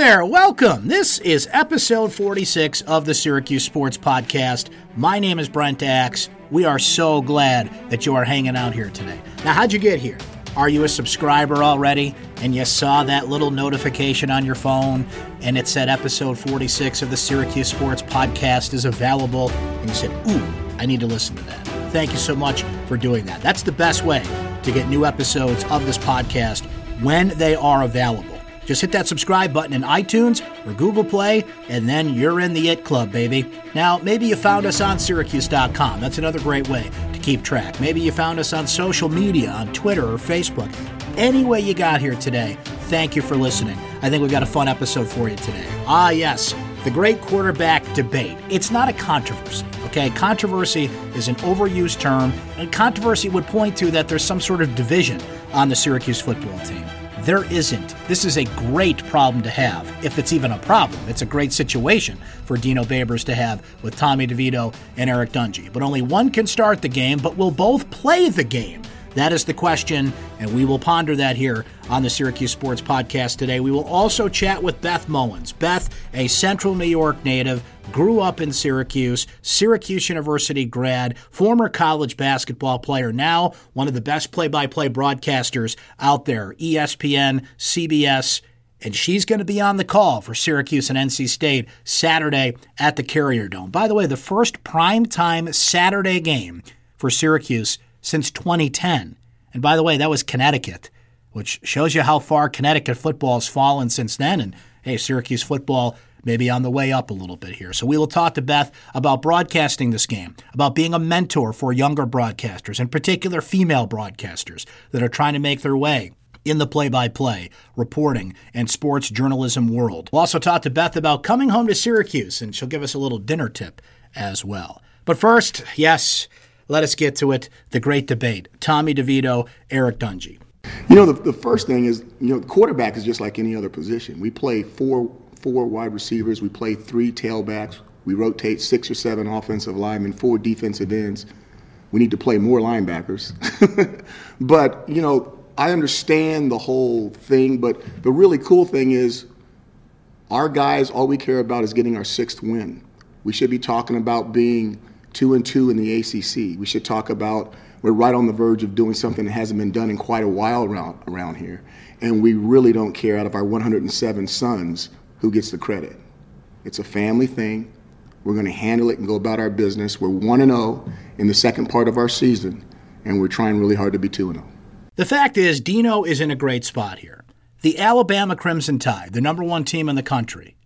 there. Welcome. This is episode 46 of the Syracuse Sports Podcast. My name is Brent Axe. We are so glad that you are hanging out here today. Now, how'd you get here? Are you a subscriber already and you saw that little notification on your phone and it said episode 46 of the Syracuse Sports Podcast is available and you said, ooh, I need to listen to that. Thank you so much for doing that. That's the best way to get new episodes of this podcast when they are available. Just hit that subscribe button in iTunes or Google Play, and then you're in the It Club, baby. Now, maybe you found us on Syracuse.com. That's another great way to keep track. Maybe you found us on social media, on Twitter or Facebook. Any way you got here today, thank you for listening. I think we've got a fun episode for you today. Ah, yes, the great quarterback debate. It's not a controversy. Okay, controversy is an overused term, and controversy would point to that there's some sort of division on the Syracuse football team. There isn't. This is a great problem to have, if it's even a problem. It's a great situation for Dino Babers to have with Tommy DeVito and Eric Dungey. But only one can start the game, but will both play the game? That is the question, and we will ponder that here on the Syracuse Sports Podcast today. We will also chat with Beth Mowins. Beth, a Central New York native, grew up in Syracuse, Syracuse University grad, former college basketball player, now one of the best play-by-play broadcasters out there, ESPN, CBS, and she's going to be on the call for Syracuse and NC State Saturday at the Carrier Dome. By the way, the first primetime Saturday game for Syracuse since 2010. And by the way, that was Connecticut, which shows you how far Connecticut football has fallen since then. And hey, Syracuse football may be on the way up a little bit here. So we will talk to Beth about broadcasting this game, about being a mentor for younger broadcasters, in particular female broadcasters that are trying to make their way in the play-by-play, reporting, and sports journalism world. We'll also talk to Beth about coming home to Syracuse, and she'll give us a little dinner tip as well. But first, yes, let us get to it, the great debate, Tommy DeVito, Eric Dungey. You know, the first thing is, the quarterback is just like any other position. We play four wide receivers. We play three tailbacks. We rotate 6 or 7 offensive linemen, 4 defensive ends. We need to play more linebackers. But, I understand the whole thing, but the really cool thing is our guys, all we care about is getting our 6th win. We should be talking about being 2-2 in the ACC. We should talk about we're right on the verge of doing something that hasn't been done in quite a while around here, and we really don't care out of our 107 sons who gets the credit. It's a family thing. We're going to handle it and go about our business. We're 1-0 in the second part of our season, and we're trying really hard to be 2-0. The fact is, Dino is in a great spot here. The Alabama Crimson Tide, the number 1 team in the country.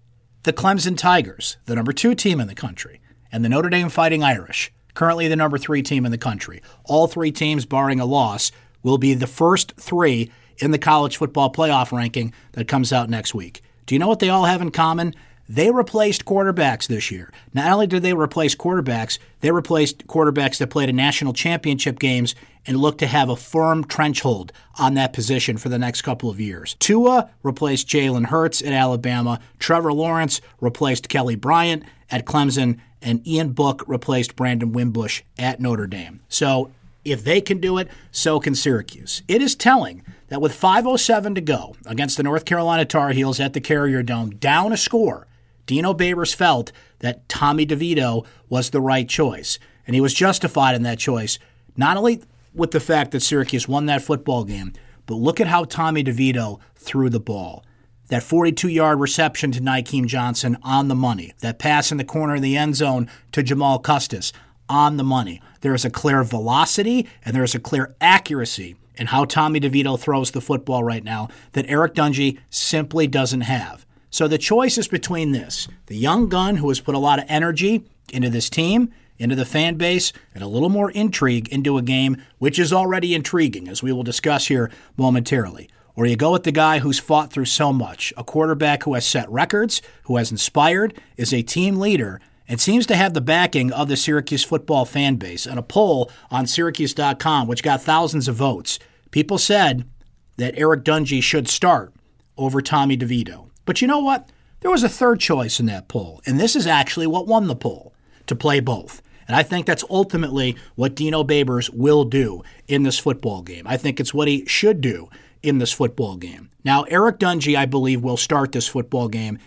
The Clemson Tigers, the number 2 team in the country. And the Notre Dame Fighting Irish, currently the number 3 team in the country. All 3 teams, barring a loss, will be the first 3 in the college football playoff ranking that comes out next week. Do you know what they all have in common? They replaced quarterbacks this year. Not only did they replace quarterbacks, they replaced quarterbacks that played in national championship games and look to have a firm trench hold on that position for the next couple of years. Tua replaced Jalen Hurts at Alabama. Trevor Lawrence replaced Kelly Bryant at Clemson. And Ian Book replaced Brandon Wimbush at Notre Dame. So if they can do it, so can Syracuse. It is telling that with 5:07 to go against the North Carolina Tar Heels at the Carrier Dome, down a score, Dino Babers felt that Tommy DeVito was the right choice. And he was justified in that choice, not only with the fact that Syracuse won that football game, but look at how Tommy DeVito threw the ball. That 42-yard reception to Nikeem Johnson, on the money. That pass in the corner of the end zone to Jamal Custis, on the money. There is a clear velocity and there is a clear accuracy in how Tommy DeVito throws the football right now that Eric Dungey simply doesn't have. So the choice is between this, the young gun who has put a lot of energy into this team, into the fan base, and a little more intrigue into a game which is already intriguing, as we will discuss here momentarily. Or you go with the guy who's fought through so much, a quarterback who has set records, who has inspired, is a team leader, and seems to have the backing of the Syracuse football fan base. And a poll on Syracuse.com, which got thousands of votes, people said that Eric Dungey should start over Tommy DeVito. But you know what? There was a third choice in that poll, and this is actually what won the poll, to play both. And I think that's ultimately what Dino Babers will do in this football game. I think it's what he should do in this football game. Now, Eric Dungey, I believe, will start this football game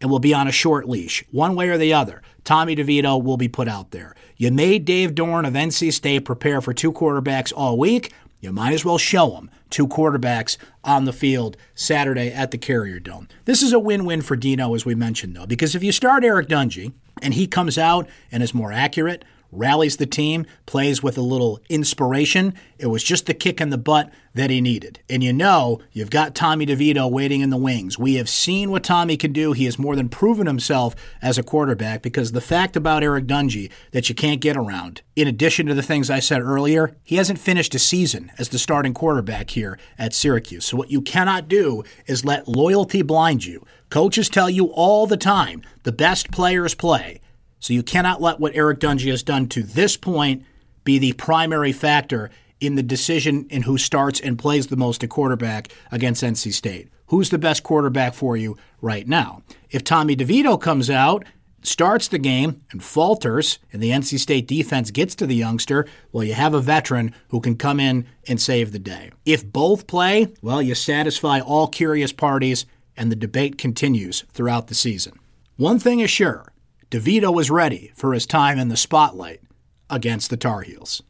and will be on a short leash, one way or the other. Tommy DeVito will be put out there. You made Dave Dorn of NC State prepare for two quarterbacks all week. You might as well show them two quarterbacks on the field Saturday at the Carrier Dome. This is a win-win for Dino, as we mentioned, though, because if you start Eric Dungey and he comes out and is more accurate, rallies the team, plays with a little inspiration, it was just the kick in the butt that he needed. And you know you've got Tommy DeVito waiting in the wings. We have seen what Tommy can do. He has more than proven himself as a quarterback, because the fact about Eric Dungey that you can't get around, in addition to the things I said earlier, he hasn't finished a season as the starting quarterback here at Syracuse. So what you cannot do is let loyalty blind you. Coaches tell you all the time, the best players play. So you cannot let what Eric Dungey has done to this point be the primary factor in the decision in who starts and plays the most at quarterback against NC State. Who's the best quarterback for you right now? If Tommy DeVito comes out, starts the game, and falters, and the NC State defense gets to the youngster, well, you have a veteran who can come in and save the day. If both play, well, you satisfy all curious parties, and the debate continues throughout the season. One thing is sure. DeVito is ready for his time in the spotlight against the Tar Heels.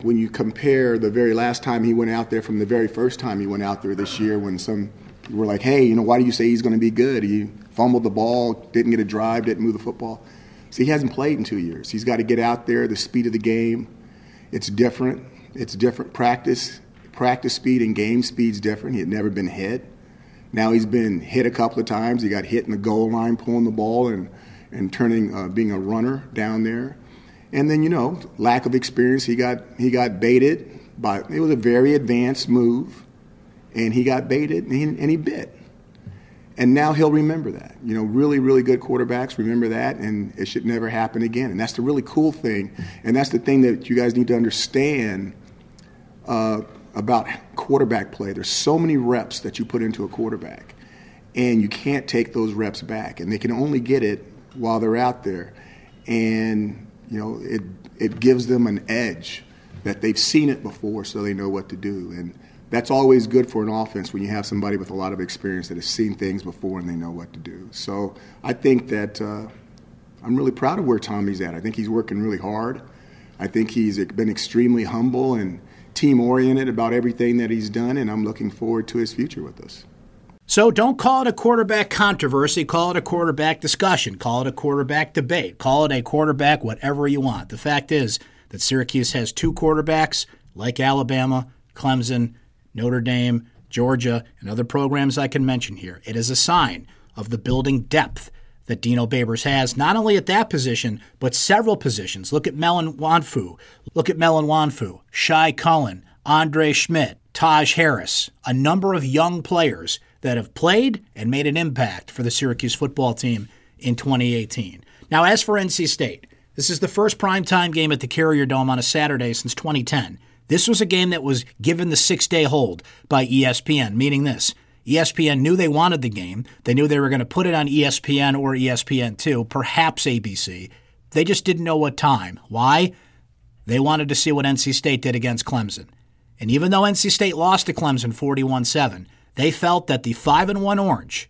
When you compare the very last time he went out there from the very first time he went out there this year, when some people were like, hey, you know, why do you say he's going to be good? He fumbled the ball, didn't get a drive, didn't move the football. So he hasn't played in 2 years. He's got to get out there, the speed of the game. It's different. It's different practice. Practice speed and game speed's different. He had never been hit. Now he's been hit a couple of times. He got hit in the goal line, pulling the ball, and turning, being a runner down there. And then, you know, lack of experience. He got baited by, it was a very advanced move, and he got baited, and he bit. And now he'll remember that. You know, really, really good quarterbacks remember that, and it should never happen again. And that's the really cool thing, and that's the thing that you guys need to understand about quarterback play. There's so many reps that you put into a quarterback, and you can't take those reps back, and they can only get it while they're out there. And, you know, it gives them an edge that they've seen it before, so they know what to do. And that's always good for an offense when you have somebody with a lot of experience that has seen things before and they know what to do. So I think that I'm really proud of where Tommy's at. I think he's working really hard. I think he's been extremely humble and team-oriented about everything that he's done, and I'm looking forward to his future with us. So don't call it a quarterback controversy. Call it a quarterback discussion. Call it a quarterback debate. Call it a quarterback whatever you want. The fact is that Syracuse has two quarterbacks, like Alabama, Clemson, Notre Dame, Georgia, and other programs I can mention here. It is a sign of the building depth that Dino Babers has, not only at that position, but several positions. Look at Mellon Wanfu. Shai Cullen, Andre Schmidt, Taj Harris, a number of young players that have played and made an impact for the Syracuse football team in 2018. Now, as for NC State, this is the first primetime game at the Carrier Dome on a Saturday since 2010. This was a game that was given the 6-day hold by ESPN, meaning this. ESPN knew they wanted the game. They knew they were going to put it on ESPN or ESPN2, perhaps ABC. They just didn't know what time. Why? They wanted to see what NC State did against Clemson. And even though NC State lost to Clemson 41-7, they felt that the 5-1 Orange,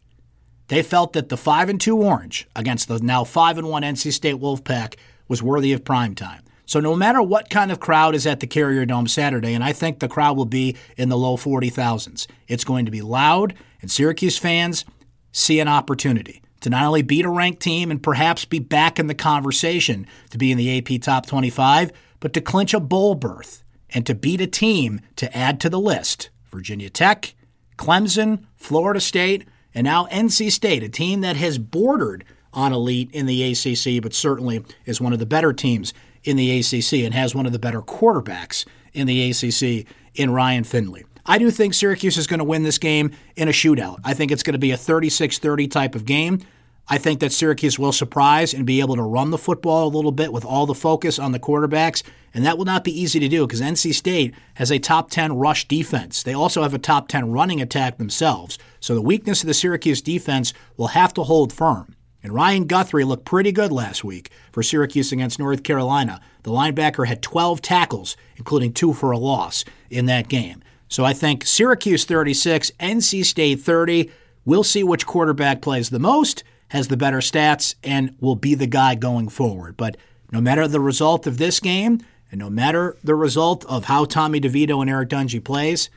the 5-2 Orange against the now 5-1 NC State Wolfpack was worthy of primetime. So no matter what kind of crowd is at the Carrier Dome Saturday, and I think the crowd will be in the low 40,000s, it's going to be loud, and Syracuse fans see an opportunity to not only beat a ranked team and perhaps be back in the conversation to be in the AP Top 25, but to clinch a bowl berth and to beat a team to add to the list. Virginia Tech, Clemson, Florida State, and now NC State, a team that has bordered on elite in the ACC, but certainly is one of the better teams in the ACC and has one of the better quarterbacks in the ACC in Ryan Finley. I do think Syracuse is going to win this game in a shootout. I think it's going to be a 36-30 type of game. I think that Syracuse will surprise and be able to run the football a little bit with all the focus on the quarterbacks, and that will not be easy to do because NC State has a top 10 rush defense. They also have a top 10 running attack themselves, so the weakness of the Syracuse defense will have to hold firm. And Ryan Guthrie looked pretty good last week for Syracuse against North Carolina. The linebacker had 12 tackles, including 2 for a loss in that game. So I think Syracuse 36, NC State 30. We'll see which quarterback plays the most, has the better stats, and will be the guy going forward. But no matter the result of this game, and no matter the result of how Tommy DeVito and Eric Dungey plays,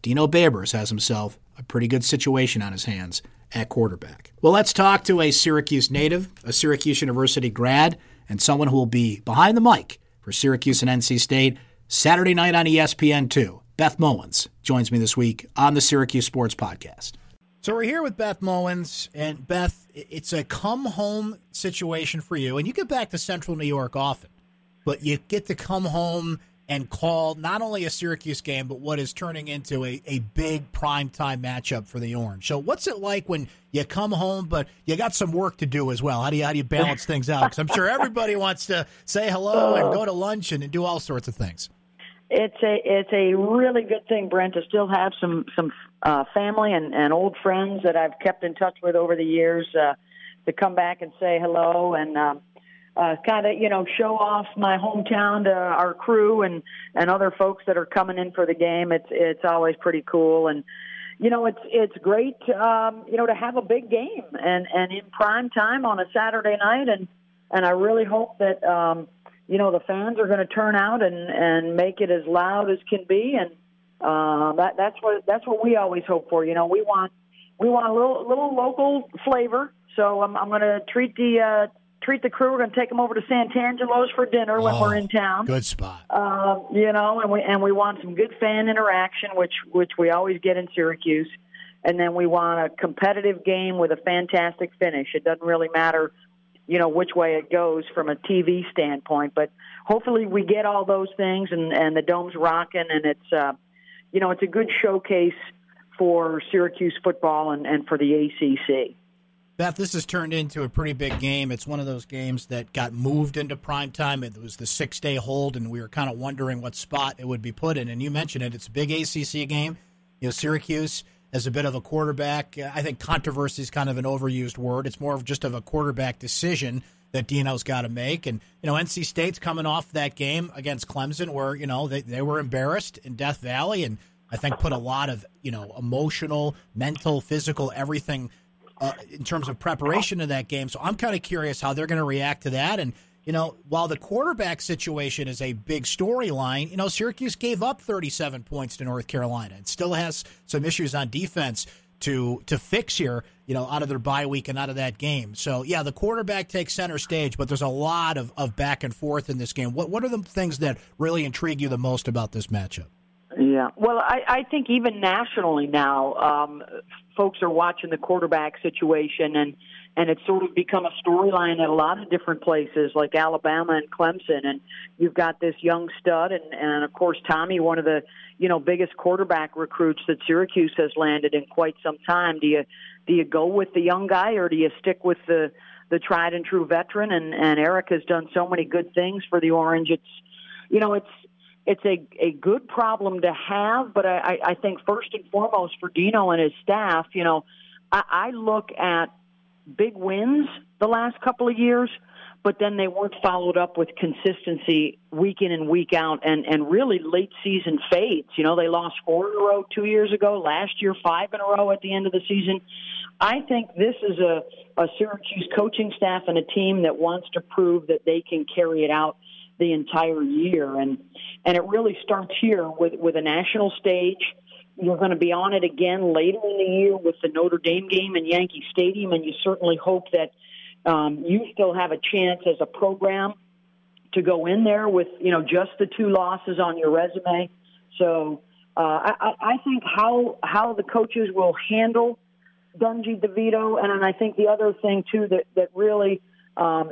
Dino Babers has himself a pretty good situation on his hands at quarterback. Well, let's talk to a Syracuse native, a Syracuse University grad, and someone who will be behind the mic for Syracuse and NC State Saturday night on ESPN2. Beth Mowins joins me this week on the Syracuse Sports Podcast. So we're here with Beth Mowins, and Beth, it's a come-home situation for you, and you get back to Central New York often, but you get to come home and call not only a Syracuse game, but what is turning into a big primetime matchup for the Orange. So what's it like when you come home, but you got some work to do as well? How do you balance things out? Because I'm sure everybody wants to say hello and go to lunch and do all sorts of things. It's a really good thing, Brent, to still have some family and old friends that I've kept in touch with over the years to come back and say hello and kind of, show off my hometown to our crew and other folks that are coming in for the game. It's always pretty cool. And, it's great, to have a big game and in prime time on a Saturday night. And I really hope that, the fans are going to turn out and make it as loud as can be. And that's what we always hope for. We want a little local flavor. So I'm going to treat the crew. We're going to take them over to Sant'Angelo's for dinner when we're in town. Good spot. And we want some good fan interaction, which we always get in Syracuse. And then we want a competitive game with a fantastic finish. It doesn't really matter, which way it goes from a TV standpoint. But hopefully we get all those things, and the dome's rocking, and it's it's a good showcase for Syracuse football and for the ACC. Beth, this has turned into a pretty big game. It's one of those games that got moved into primetime. It was the 6-day hold, and we were kind of wondering what spot it would be put in. And you mentioned it. It's a big ACC game. Syracuse as a bit of a quarterback. I think controversy is kind of an overused word. It's more of just of a quarterback decision that Dino's got to make. And, NC State's coming off that game against Clemson where, they were embarrassed in Death Valley and I think put a lot of, emotional, mental, physical, everything in terms of preparation to that game. So I'm kind of curious how they're going to react to that. And, while the quarterback situation is a big storyline, Syracuse gave up 37 points to North Carolina. It still has some issues on defense to fix here, out of their bye week and out of that game. So, yeah, the quarterback takes center stage, but there's a lot of back and forth in this game. What are the things that really intrigue you the most about this matchup? Yeah, well, I think even nationally now, folks are watching the quarterback situation, and it's sort of become a storyline at a lot of different places, like Alabama and Clemson. And you've got this young stud, and of course Tommy, one of the biggest quarterback recruits that Syracuse has landed in quite some time. Do you go with the young guy, or do you stick with the tried and true veteran? And Eric has done so many good things for the Orange. It's a good problem to have, but I think first and foremost for Dino and his staff, I look at big wins the last couple of years, but then they weren't followed up with consistency week in and week out and really late season fades. They lost 4 in a row 2 years ago, last year 5 in a row at the end of the season. I think this is a Syracuse coaching staff and a team that wants to prove that they can carry it out the entire year, and it really starts here with a national stage. You're going to be on it again later in the year with the Notre Dame game in Yankee Stadium, and you certainly hope that you still have a chance as a program to go in there with just the 2 losses on your resume. So I think how the coaches will handle Dungey, DeVito, and I think the other thing too that really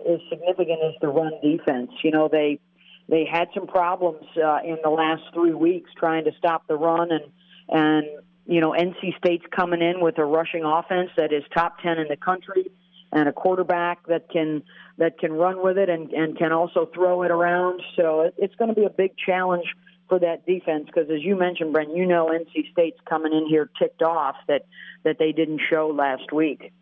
is significant is the run defense. They had some problems in the last 3 weeks trying to stop the run, and NC State's coming in with a rushing offense that is top 10 in the country, and a quarterback that can run with it and can also throw it around. So it's going to be a big challenge for that defense because, as you mentioned, Brent, NC State's coming in here ticked off that they didn't show last week.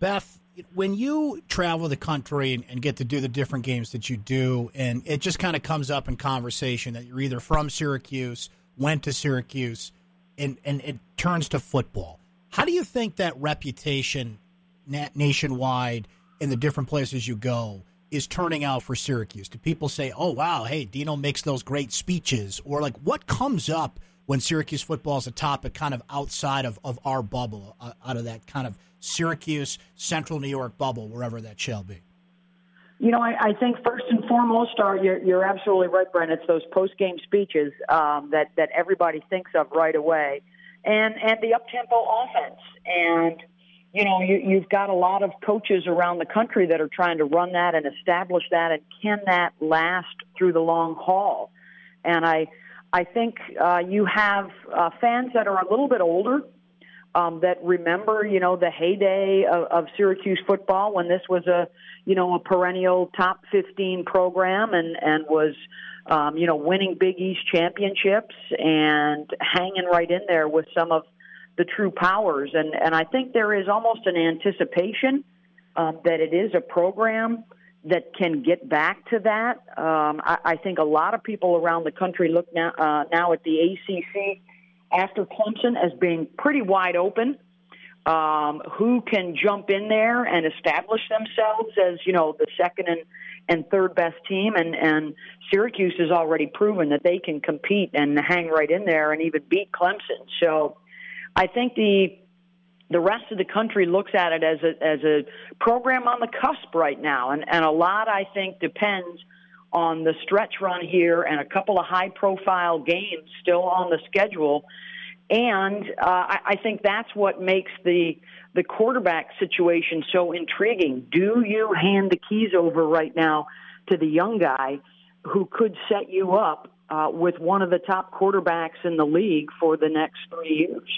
Beth, when you travel the country and get to do the different games that you do, and it just kind of comes up in conversation that you're either from Syracuse went to Syracuse, and it turns to football. How do you think that reputation nationwide in the different places you go is turning out for Syracuse? Do people say, oh, wow, hey, Dino makes those great speeches? Or, like, what comes up when Syracuse football is a topic kind of outside of our bubble, out of that kind of Syracuse, Central New York bubble, wherever that shall be? You know, I think first and foremost, you're absolutely right, Brent. It's those post-game speeches that everybody thinks of right away. And the up-tempo offense. And, you know, you've got a lot of coaches around the country that are trying to run that and establish that, and can that last through the long haul? And I think you have fans that are a little bit older that remember, you know, the heyday of Syracuse football when this was a perennial top 15 program and was, winning Big East championships and hanging right in there with some of the true powers. And I think there is almost an anticipation that it is a program that can get back to that. I think a lot of people around the country look now at the ACC after Clemson as being pretty wide open. Who can jump in there and establish themselves as, you know, the second and third best team, and Syracuse has already proven that they can compete and hang right in there and even beat Clemson. So I think the rest of the country looks at it as a program on the cusp right now, and a lot, I think, depends on the stretch run here and a couple of high-profile games still on the schedule. And I think that's what makes the quarterback situation so intriguing. Do you hand the keys over right now to the young guy who could set you up with one of the top quarterbacks in the league for the next 3 years?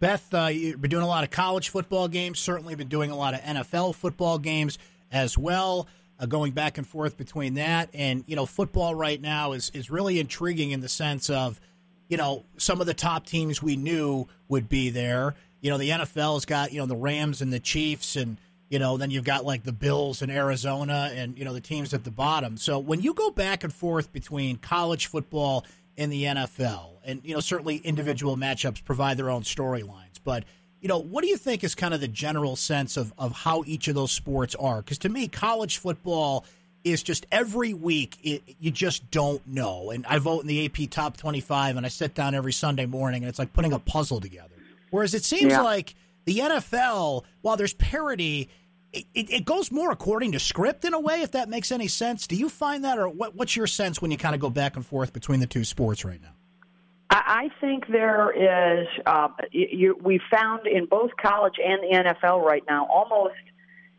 Beth, you've been doing a lot of college football games, certainly been doing a lot of NFL football games as well, going back and forth between that. And, you know, football right now is really intriguing in the sense of, you know, some of the top teams we knew would be there. You know, the NFL's got, you know, the Rams and the Chiefs, and, you know, then you've got like the Bills and Arizona and, you know, the teams at the bottom. So when you go back and forth between college football and the NFL, and, you know, certainly individual matchups provide their own storylines, but, you know, what do you think is kind of the general sense of how each of those sports are? Because to me, college football is just every week you just don't know. And I vote in the AP Top 25, and I sit down every Sunday morning, and it's like putting a puzzle together. Whereas it seems like the NFL, while there's parity, it goes more according to script in a way, if that makes any sense. Do you find that, or what's your sense when you kind of go back and forth between the two sports right now? I think there is we found in both college and the NFL right now almost –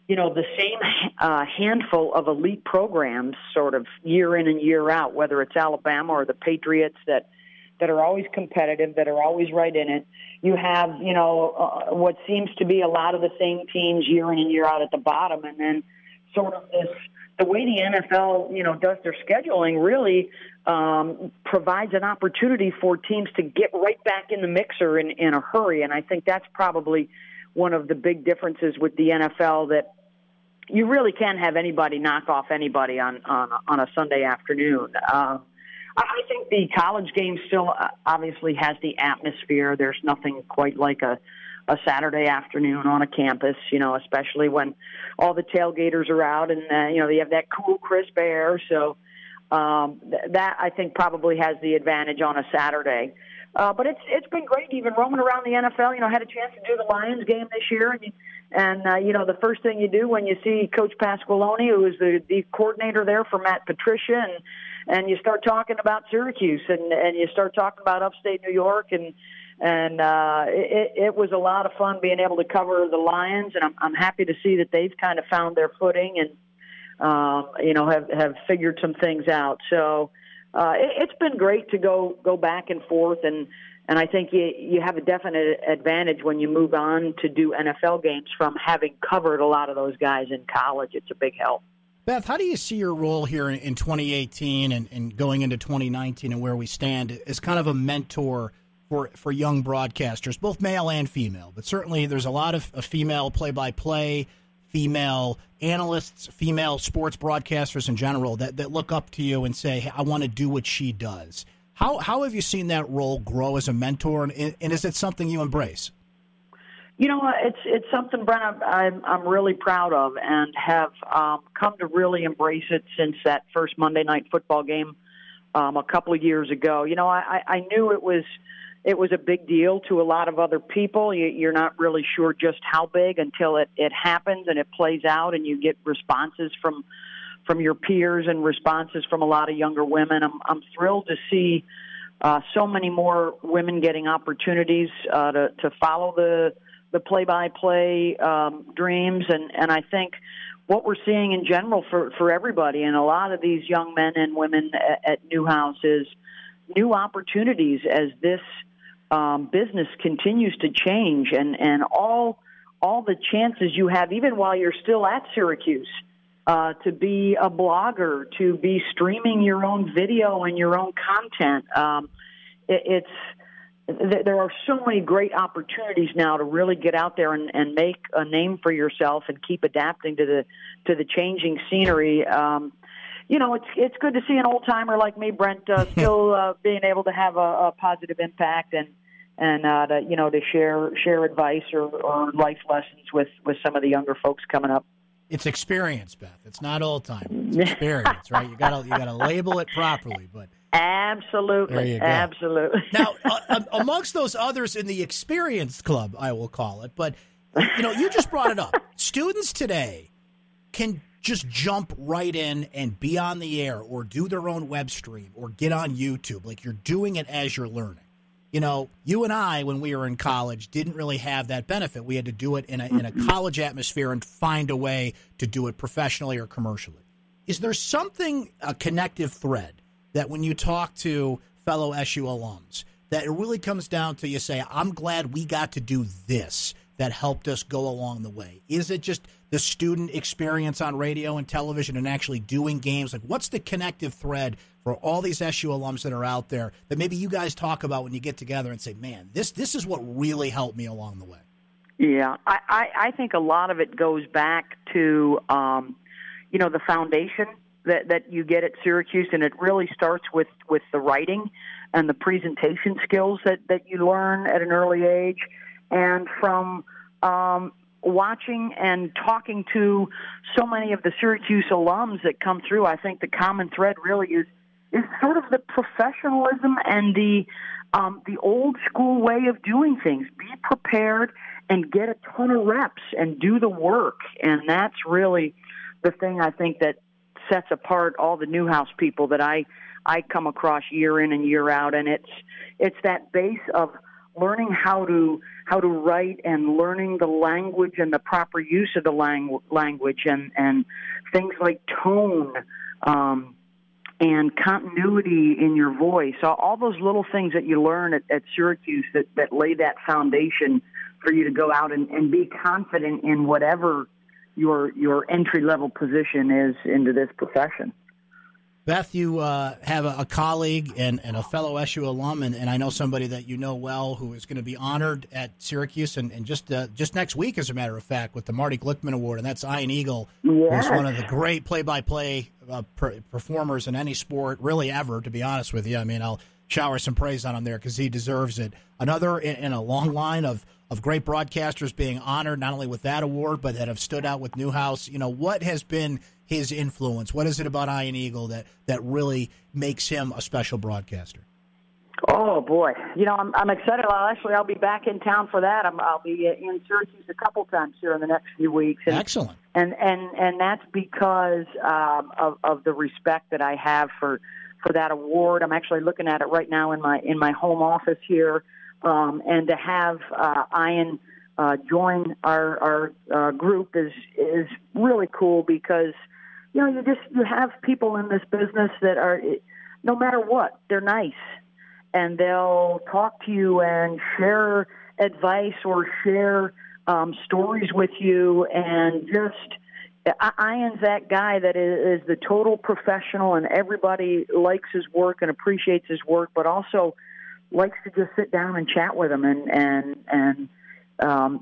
you know, the same handful of elite programs sort of year in and year out, whether it's Alabama or the Patriots that are always competitive, that are always right in it. You have, you know, what seems to be a lot of the same teams year in and year out at the bottom. And then sort of this, the way the NFL, you know, does their scheduling really provides an opportunity for teams to get right back in the mixer in a hurry. And I think that's probably one of the big differences with the NFL, that you really can't have anybody knock off anybody on a Sunday afternoon. I think the college game still obviously has the atmosphere. There's nothing quite like a Saturday afternoon on a campus, you know, especially when all the tailgaters are out and, you know, they have that cool, crisp air. So that, I think, probably has the advantage on a Saturday. But it's been great, even roaming around the NFL. You know, I had a chance to do the Lions game this year, and you know, the first thing you do when you see Coach Pasqualoni, who is the coordinator there for Matt Patricia, and you start talking about Syracuse, and you start talking about upstate New York, and it was a lot of fun being able to cover the Lions, and I'm happy to see that they've kind of found their footing and you know, have figured some things out. So. It's been great to go back and forth, and I think you have a definite advantage when you move on to do NFL games from having covered a lot of those guys in college. It's a big help. Beth, how do you see your role here in 2018 and going into 2019 and where we stand as kind of a mentor for young broadcasters, both male and female? But certainly there's a lot of female play-by-play, female analysts, female sports broadcasters in general that look up to you and say, hey, I want to do what she does. How have you seen that role grow as a mentor, and is it something you embrace? You know, it's something, Brent, I'm really proud of, and have come to really embrace it since that first Monday Night Football game a couple of years ago. You know, I knew it was a big deal to a lot of other people. You're not really sure just how big until it happens and it plays out, and you get responses from your peers and responses from a lot of younger women. I'm thrilled to see so many more women getting opportunities to follow the play-by-play dreams. And I think what we're seeing in general for everybody and a lot of these young men and women at Newhouse is new opportunities as this business continues to change, and all the chances you have, even while you're still at Syracuse, to be a blogger, to be streaming your own video and your own content. There are so many great opportunities now to really get out there and make a name for yourself and keep adapting to the changing scenery. You know, it's good to see an old-timer like me, Brent, still being able to have a positive impact and to, you know, to share advice or life lessons with some of the younger folks coming up. It's experience, Beth. It's not old-timer. It's experience, right? You gotta label it properly, but absolutely, there you go. Absolutely. Now, amongst those others in the experience club, I will call it, but you know, you just brought it up. Students today can just jump right in and be on the air or do their own web stream or get on YouTube. Like, you're doing it as you're learning. You know, you and I, when we were in college, didn't really have that benefit. We had to do it in a college atmosphere and find a way to do it professionally or commercially. Is there something, a connective thread, that when you talk to fellow SU alums, that it really comes down to, you say, I'm glad we got to do this that helped us go along the way? Is it just the student experience on radio and television and actually doing games? Like, what's the connective thread for all these SU alums that are out there that maybe you guys talk about when you get together and say, man, this is what really helped me along the way? Yeah, I think a lot of it goes back to, you know, the foundation that you get at Syracuse, and it really starts with the writing and the presentation skills that you learn at an early age, and from watching and talking to so many of the Syracuse alums that come through. I think the common thread really is sort of the professionalism and the old school way of doing things. Be prepared and get a ton of reps and do the work. And that's really the thing, I think, that sets apart all the Newhouse people that I come across year in and year out. And it's that base of learning how to write and learning the language and the proper use of the language and things like tone and continuity in your voice. All those little things that you learn at Syracuse that lay that foundation for you to go out and be confident in whatever your entry-level position is into this profession. Beth, you have a colleague and a fellow SU alum, and I know somebody that you know well who is going to be honored at Syracuse, and just next week, as a matter of fact, with the Marty Glickman Award, and that's Ian Eagle, yes, who's one of the great play-by-play performers in any sport, really ever, to be honest with you. I mean, I'll shower some praise on him there because he deserves it. Another in a long line of great broadcasters being honored, not only with that award, but that have stood out with Newhouse. You know, what has been his influence? What is it about Ian Eagle that really makes him a special broadcaster? Oh, boy. You know, I'm excited. I'll be back in town for that. I'll be in Syracuse a couple times here in the next few weeks. And, excellent. And that's because of the respect that I have for that award. I'm actually looking at it right now in my home office here. And to have Ian join our group is really cool, because you know, you have people in this business that are, no matter what, they're nice, and they'll talk to you and share advice or share stories with you, and just Ian's that guy that is the total professional, and everybody likes his work and appreciates his work, but also likes to just sit down and chat with him and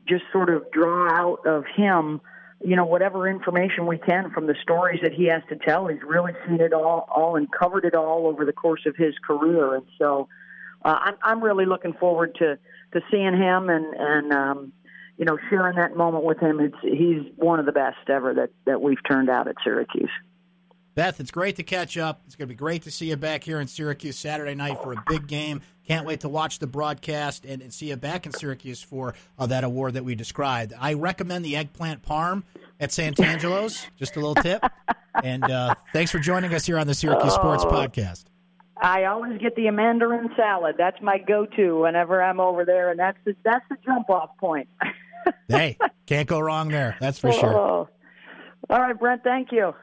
just sort of draw out of him you know, whatever information we can from the stories that he has to tell. He's really seen it all and covered it all over the course of his career. And so I'm really looking forward to seeing him and you know, sharing that moment with him. He's one of the best ever that we've turned out at Syracuse. Beth, it's great to catch up. It's going to be great to see you back here in Syracuse Saturday night for a big game. Can't wait to watch the broadcast and see you back in Syracuse for that award that we described. I recommend the eggplant parm at Sant'Angelo's, just a little tip. And thanks for joining us here on the Syracuse Sports Podcast. I always get the mandarin salad. That's my go-to whenever I'm over there, and that's the jump-off point. Hey, can't go wrong there. That's for sure. All right, Brent, thank you.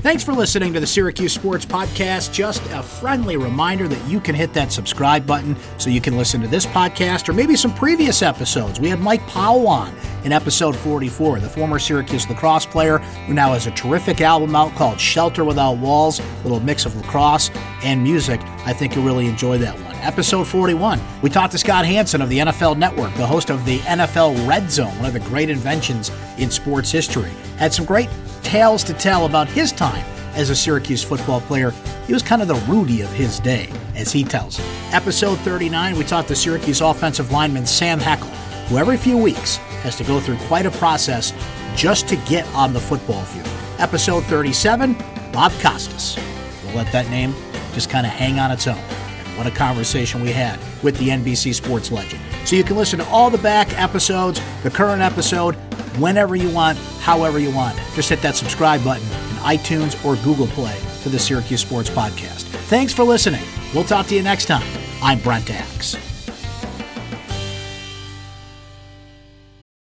Thanks for listening to the Syracuse Sports Podcast. Just a friendly reminder that you can hit that subscribe button so you can listen to this podcast or maybe some previous episodes. We had Mike Powell on in episode 44, the former Syracuse lacrosse player who now has a terrific album out called Shelter Without Walls, a little mix of lacrosse and music. I think you'll really enjoy that one. Episode 41, we talked to Scott Hansen of the NFL Network, the host of the NFL Red Zone, one of the great inventions in sports history. Had some great tales to tell about his time as a Syracuse football player. He was kind of the Rudy of his day, as he tells it. Episode 39, we talked to Syracuse offensive lineman Sam Heckle, who every few weeks has to go through quite a process just to get on the football field. Episode 37, Bob Costas. We'll let that name just kind of hang on its own. And what a conversation we had with the NBC Sports legend. So you can listen to all the back episodes, the current episode, whenever you want, however you want. Just hit that subscribe button in iTunes or Google Play for the Syracuse Sports Podcast. Thanks for listening. We'll talk to you next time. I'm Brent Axe.